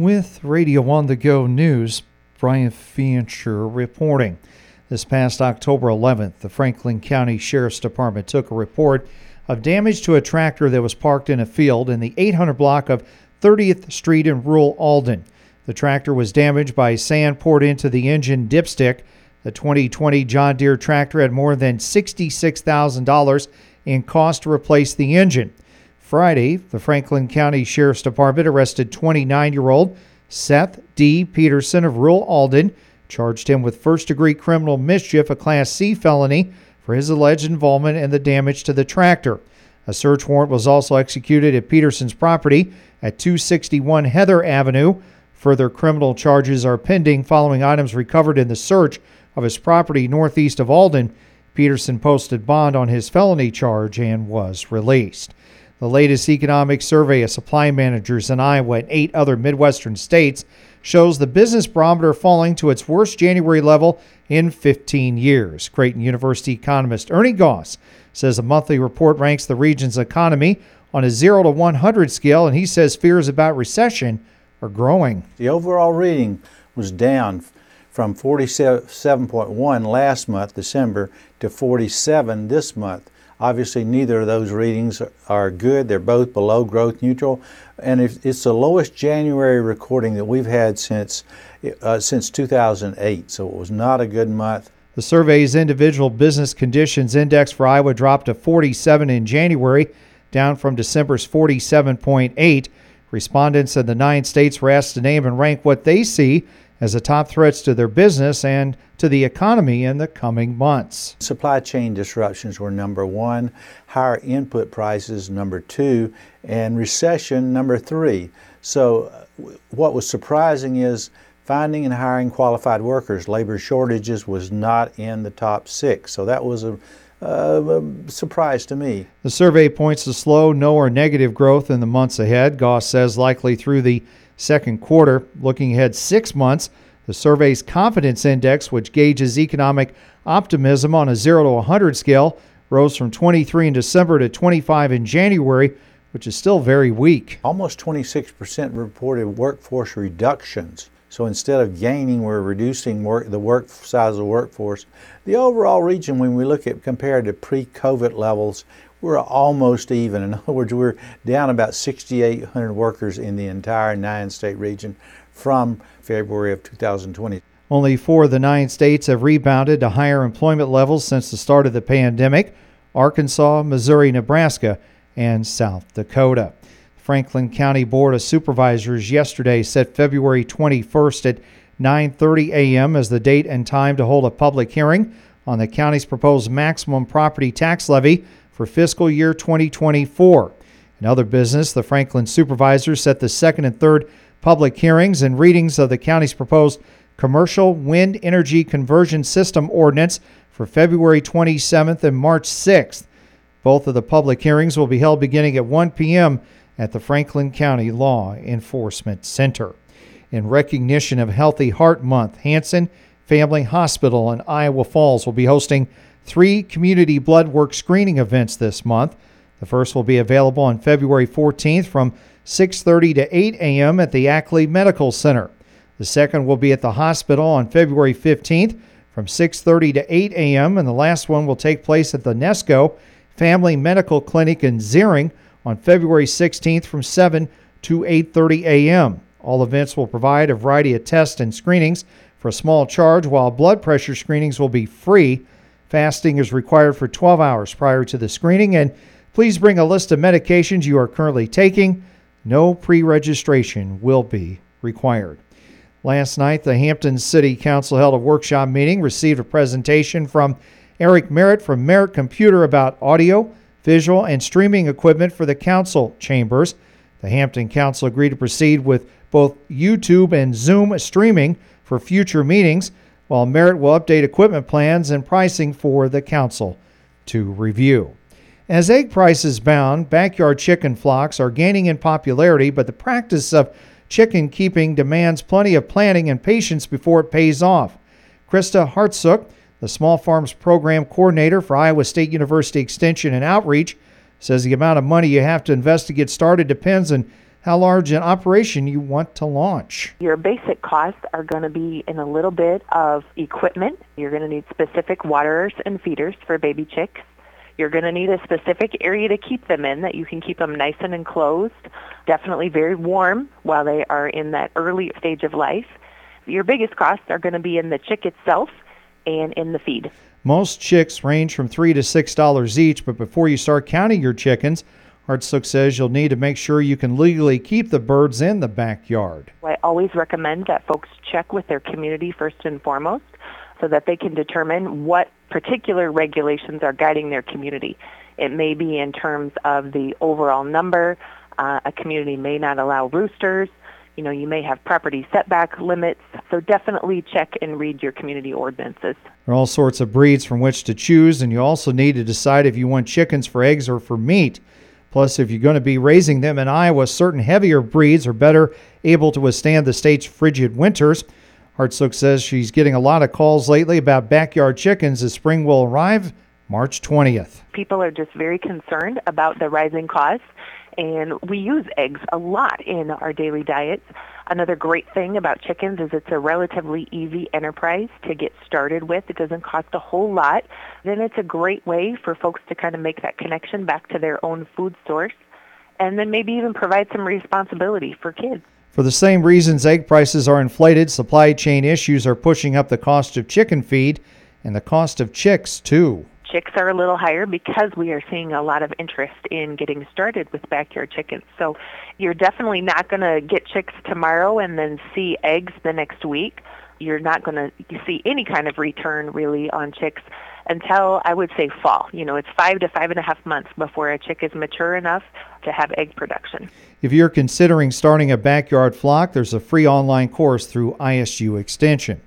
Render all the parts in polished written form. with Radio On The Go News, Brian Fancher reporting. This past October 11th, the Franklin County Sheriff's Department took a report of damage to a tractor that was parked in a field in the 800 block of 30th Street in rural Alden. The tractor was damaged by sand poured into the engine dipstick. The 2020 John Deere tractor had more than $66,000 in cost to replace the engine. Friday, the Franklin County Sheriff's Department arrested 29-year-old Seth D. Peterson of rural Alden, charged him with first-degree criminal mischief, a Class C felony, for his alleged involvement in the damage to the tractor. A search warrant was also executed at Peterson's property at 261 Heather Avenue. Further criminal charges are pending following items recovered in the search of his property northeast of Alden. Peterson posted bond on his felony charge and was released. The latest economic survey of supply managers in Iowa and 8 other Midwestern states shows the business barometer falling to its worst January level in 15 years. Creighton University economist Ernie Goss says a monthly report ranks the region's economy on a 0 to 100 scale, and he says fears about recession are growing. The overall reading was down from 47.1 last month, December, to 47 this month. Obviously, neither of those readings are good. They're both below growth neutral, and it's the lowest January recording that we've had since 2008, so it was not a good month. The survey's Individual Business Conditions Index for Iowa dropped to 47 in January, down from December's 47.8. Respondents in the 9 states were asked to name and rank what they see as the top threats to their business and to the economy in the coming months. Supply chain disruptions were number 1, higher input prices number 2, and recession number 3. So what was surprising is finding and hiring qualified workers. Labor shortages was not in the top 6, so that was a surprise to me. The survey points to slow, no or negative growth in the months ahead. Goss says likely through the second quarter. Looking ahead 6 months, the survey's confidence index, which gauges economic optimism on a 0 to 100 scale, rose from 23 in December to 25 in January, which is still very weak. Almost 26% reported workforce reductions. So instead of gaining, we're reducing the size of the workforce. The overall region, when we look at compared to pre-COVID levels, we're almost even. In other words, we're down about 6,800 workers in the entire 9-state region from February of 2020. Only 4 of the 9 states have rebounded to higher employment levels since the start of the pandemic: Arkansas, Missouri, Nebraska, and South Dakota. Franklin County Board of Supervisors yesterday set February 21st at 9:30 a.m. as the date and time to hold a public hearing on the county's proposed maximum property tax levy for fiscal year 2024. In other business, the Franklin Supervisors set the second and third public hearings and readings of the county's proposed Commercial Wind Energy Conversion System Ordinance for February 27th and March 6th. Both of the public hearings will be held beginning at 1 p.m. at the Franklin County Law Enforcement Center. In recognition of Healthy Heart Month, Hanson Family Hospital in Iowa Falls will be hosting 3 community blood work screening events this month. The first will be available on February 14th from 6:30 to 8 a.m. at the Ackley Medical Center. The second will be at the hospital on February 15th from 6:30 to 8 a.m. and the last one will take place at the NESCO Family Medical Clinic in Zeering on February 16th from 7 to 8:30 a.m. All events will provide a variety of tests and screenings for a small charge, while blood pressure screenings will be free. Fasting is required for 12 hours prior to the screening, and please bring a list of medications you are currently taking. No pre-registration will be required. Last night, the Hampton City Council held a workshop meeting, received a presentation from Eric Merritt from Merritt Computer about audio, visual, and streaming equipment for the council chambers. The Hampton Council agreed to proceed with both YouTube and Zoom streaming for future meetings, while Merritt will update equipment plans and pricing for the council to review. As egg prices bound, backyard chicken flocks are gaining in popularity, but the practice of chicken keeping demands plenty of planning and patience before it pays off. Krista Hartsook, the Small Farms Program Coordinator for Iowa State University Extension and Outreach, says the amount of money you have to invest to get started depends on how large an operation you want to launch. Your basic costs are going to be in a little bit of equipment. You're going to need specific waterers and feeders for baby chicks. You're going to need a specific area to keep them in that you can keep them nice and enclosed, definitely very warm while they are in that early stage of life. Your biggest costs are going to be in the chick itself and in the feed. Most chicks range from $3 to $6 each, but before you start counting your chickens, Hartsook says you'll need to make sure you can legally keep the birds in the backyard. I always recommend that folks check with their community first and foremost, so that they can determine what particular regulations are guiding their community. It may be in terms of the overall number. A community may not allow roosters. You know, you may have property setback limits. So definitely check and read your community ordinances. There are all sorts of breeds from which to choose, and you also need to decide if you want chickens for eggs or for meat. Plus, if you're going to be raising them in Iowa, certain heavier breeds are better able to withstand the state's frigid winters. Hartsook says she's getting a lot of calls lately about backyard chickens as spring will arrive March 20th. People are just very concerned about the rising costs, and we use eggs a lot in our daily diets. Another great thing about chickens is it's a relatively easy enterprise to get started with. It doesn't cost a whole lot. Then it's a great way for folks to kind of make that connection back to their own food source, and then maybe even provide some responsibility for kids. For the same reasons egg prices are inflated, supply chain issues are pushing up the cost of chicken feed and the cost of chicks, too. Chicks are a little higher because we are seeing a lot of interest in getting started with backyard chickens. So you're definitely not going to get chicks tomorrow and then see eggs the next week. You're not going to see any kind of return, really, on chicks until, I would say, fall. You know, it's 5 to 5.5 months before a chick is mature enough to have egg production. If you're considering starting a backyard flock, there's a free online course through ISU Extension.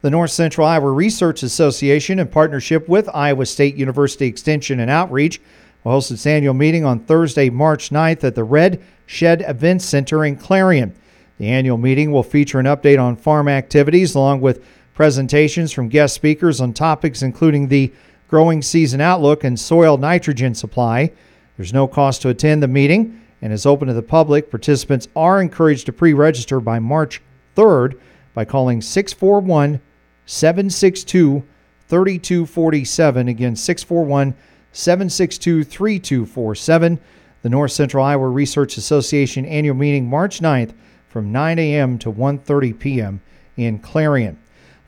The North Central Iowa Research Association, in partnership with Iowa State University Extension and Outreach, will host its annual meeting on Thursday, March 9th at the Red Shed Event Center in Clarion. The annual meeting will feature an update on farm activities along with presentations from guest speakers on topics including the growing season outlook and soil nitrogen supply. There's no cost to attend the meeting and is open to the public. Participants are encouraged to pre-register by March 3rd by calling 641-762-3247. Again, 641-762-3247. The North Central Iowa Research Association annual meeting March 9th from 9 a.m. to 1:30 p.m. in Clarion.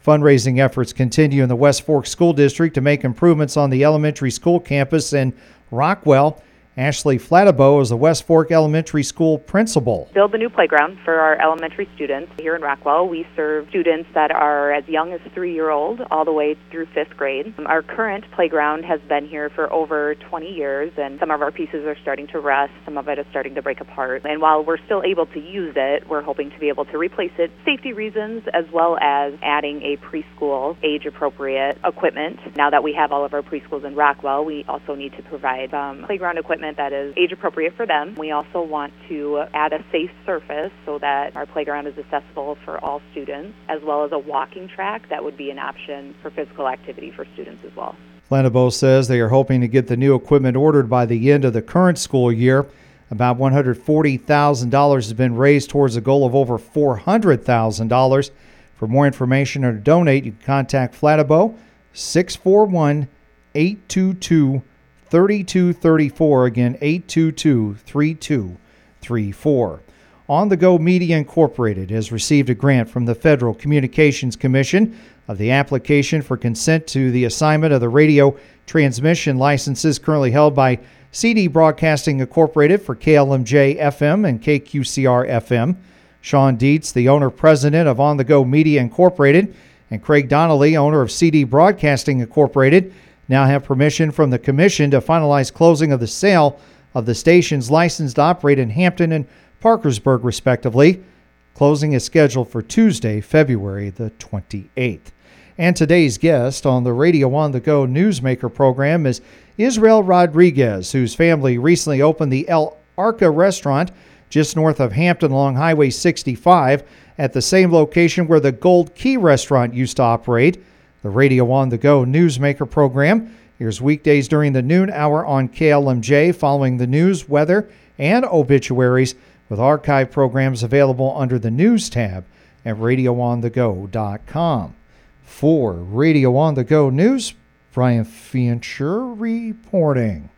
Fundraising efforts continue in the West Fork School District to make improvements on the elementary school campus in Rockwell. Ashley Flatabo is the West Fork Elementary School principal. Build the new playground for our elementary students. Here in Rockwell, we serve students that are as young as 3-year-old all the way through 5th grade. Our current playground has been here for over 20 years, and some of our pieces are starting to rust. Some of it is starting to break apart. And while we're still able to use it, we're hoping to be able to replace it for safety reasons as well as adding a preschool age-appropriate equipment. Now that we have all of our preschools in Rockwell, we also need to provide playground equipment that is age-appropriate for them. We also want to add a safe surface so that our playground is accessible for all students, as well as a walking track that would be an option for physical activity for students as well. Flanabo says they are hoping to get the new equipment ordered by the end of the current school year. About $140,000 has been raised towards a goal of over $400,000. For more information or to donate, you can contact Flatabo, 641-822-3234. 3234, again, 822-3234. On-the-go Media Incorporated has received a grant from the Federal Communications Commission of the application for consent to the assignment of the radio transmission licenses currently held by CD Broadcasting Incorporated for KLMJ-FM and KQCR-FM. Sean Deets, the owner-president of On-the-go Media Incorporated, and Craig Donnelly, owner of CD Broadcasting Incorporated, now have permission from the commission to finalize closing of the sale of the stations licensed to operate in Hampton and Parkersburg, respectively. Closing is scheduled for Tuesday, February the 28th. And today's guest on the Radio On The Go Newsmaker program is Israel Rodriguez, whose family recently opened the El Arca restaurant just north of Hampton along Highway 65 at the same location where the Gold Key restaurant used to operate. The Radio On The Go Newsmaker program airs weekdays during the noon hour on KLMJ, following the news, weather, and obituaries with archive programs available under the News tab at RadioOnTheGo.com. For Radio On The Go News, Brian Fancher reporting.